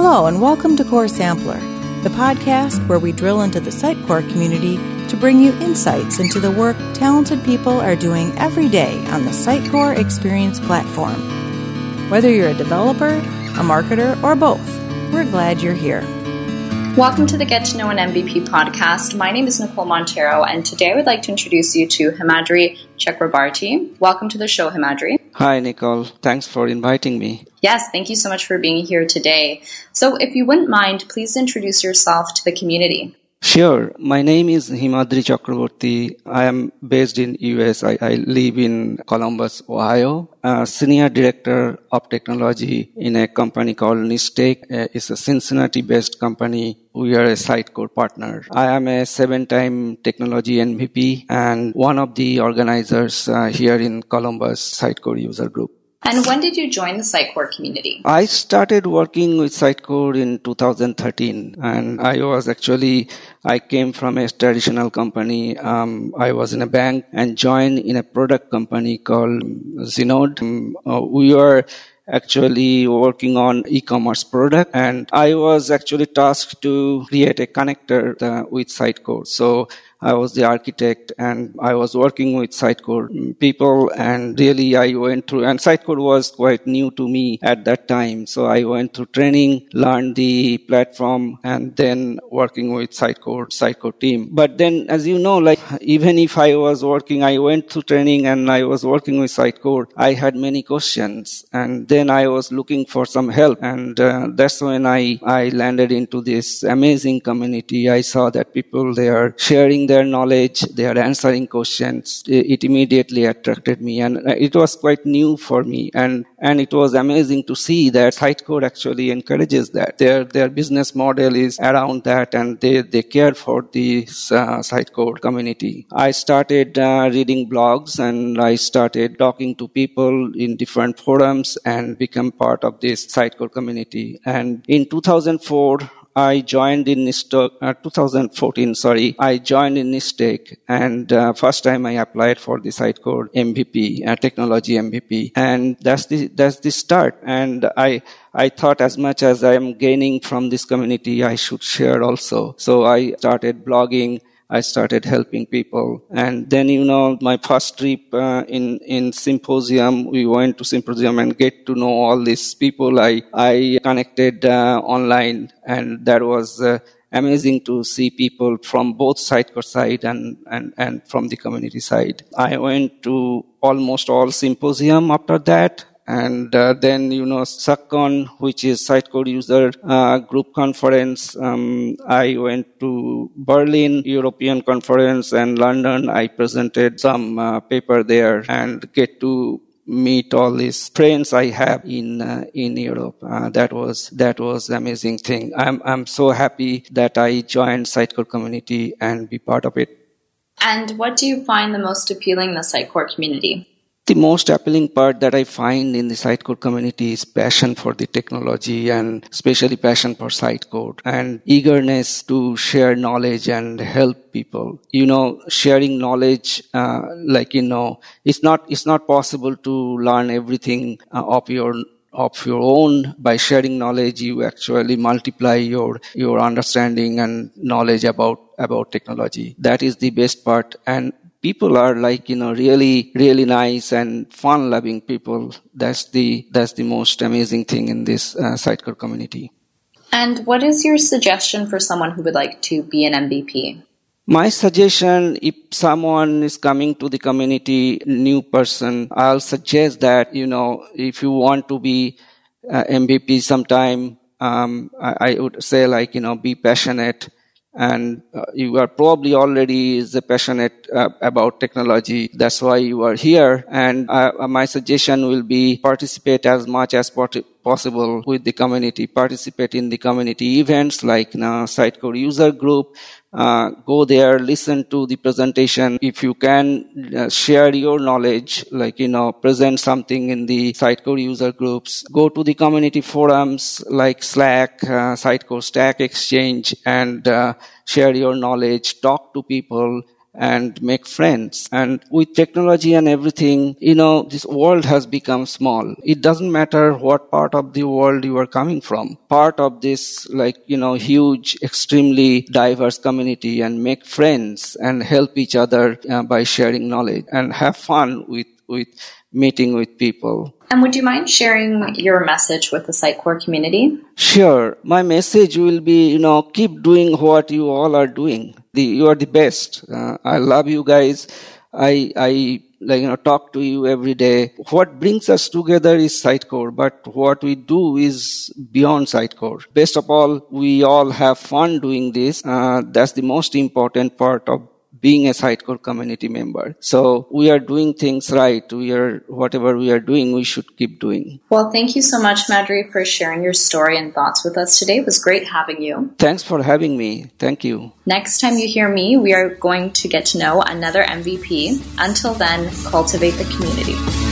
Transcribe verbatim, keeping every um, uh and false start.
Hello and welcome to Core Sampler, the podcast where we drill into the Sitecore community to bring you insights into the work talented people are doing every day on the Sitecore Experience platform. Whether you're a developer, a marketer, or both, we're glad you're here. Welcome to the Get to Know an M V P podcast. My name is Nicole Montero, and today I would like to introduce you to Himadri Chakrabarti. Welcome to the show, Himadri. Hi, Nicole. Thanks for inviting me. Yes, thank you so much for being here today. So if you wouldn't mind, please introduce yourself to the community. Sure. My name is Himadri Chakrabarti. I am based in U S. I, I live in Columbus, Ohio. Uh, Senior Director of Technology in a company called N I I T Tech. Uh, it's a Cincinnati-based company. We are a Sitecore partner. I am a seven-time technology M V P and one of the organizers uh, here in Columbus Sitecore User Group. And when did you join the Sitecore community? I started working with Sitecore in two thousand thirteen, and I was actually, I came from a traditional company. Um, I was in a bank and joined in a product company called Zenode. Um, uh, we were actually working on e-commerce product, and I was actually tasked to create a connector uh, with Sitecore. So I was the architect and I was working with Sitecore people, and really I went through, and Sitecore was quite new to me at that time. So I went through training, learned the platform, and then working with Sitecore, Sitecore team. But then, as you know, like even if I was working, I went through training and I was working with Sitecore, I had many questions, and then I was looking for some help. And uh, that's when I, I landed into this amazing community. I saw that people, they are sharing their knowledge, they are answering questions. It immediately attracted me, and it was quite new for me. And, and it was amazing to see that Sitecore actually encourages that. Their, their business model is around that, and they, they care for this uh, Sitecore community. I started uh, reading blogs, and I started talking to people in different forums and become part of this Sitecore community. And in two thousand four, I joined in uh, twenty fourteen, sorry, I joined in N I I T Tech, and uh, first time I applied for the Sitecore M V P, uh, technology M V P, and that's the, that's the start. And I, I thought as much as I am gaining from this community, I should share also. So I started blogging. I started helping people. And then, you know, my first trip uh, in, in symposium, we went to symposium and get to know all these people. I, I connected uh, online, and that was uh, amazing to see people from both Sitecore side and, and, and from the community side. I went to almost all symposium after that. And uh, then, you know, SACON, which is Sitecore User uh, Group Conference. Um, I went to Berlin, European Conference, and London. I presented some uh, paper there and get to meet all these friends I have in uh, in Europe. Uh, that was that was amazing thing. I'm I'm so happy that I joined Sitecore community and be part of it. And what do you find the most appealing in the Sitecore community? The most appealing part that I find in the Sitecore community is passion for the technology, and especially passion for Sitecore, and eagerness to share knowledge and help people. You know, sharing knowledge, uh, like, you know, it's not, it's not possible to learn everything uh, of your of your own. By sharing knowledge, you actually multiply your, your understanding and knowledge about, about technology. That is the best part. And people are like, you know, really, really nice and fun-loving people. That's the that's the most amazing thing in this uh, Sitecore community. And what is your suggestion for someone who would like to be an M V P? My suggestion, if someone is coming to the community, new person, I'll suggest that, you know, if you want to be uh, M V P sometime, um, I, I would say, like, you know, be passionate. And uh, you are probably already is passionate uh, about technology. That's why you are here. And uh, my suggestion will be participate as much as part- possible with the community. Participate in the community events like uh, Sitecore User Group. Uh, go there, listen to the presentation. If you can uh, share your knowledge, like, you know, present something in the Sitecore user groups. Go to the community forums like Slack, uh, Sitecore Stack Exchange, and uh, share your knowledge. Talk to people. and make friends. And with technology and everything, you know, this world has become small. It doesn't matter what part of the world you are coming from. Part of this, like, you know, huge, extremely diverse community, and make friends and help each other uh, by sharing knowledge and have fun with, with meeting with people. And would you mind sharing your message with the Sitecore community? Sure. My message will be, you know, keep doing what you all are doing. The, you are the best. Uh, I love you guys. I, I like, you know, talk to you every day. What brings us together is Sitecore, but what we do is beyond Sitecore. Best of all, we all have fun doing this. Uh, that's the most important part of being a Sitecore community member. So we are doing things right. We are, whatever we are doing, we should keep doing. Well, thank you so much, Madri, for sharing your story and thoughts with us today. It was great having you. Thanks for having me. Thank you. Next time you hear me, we are going to get to know another M V P. Until then, cultivate the community.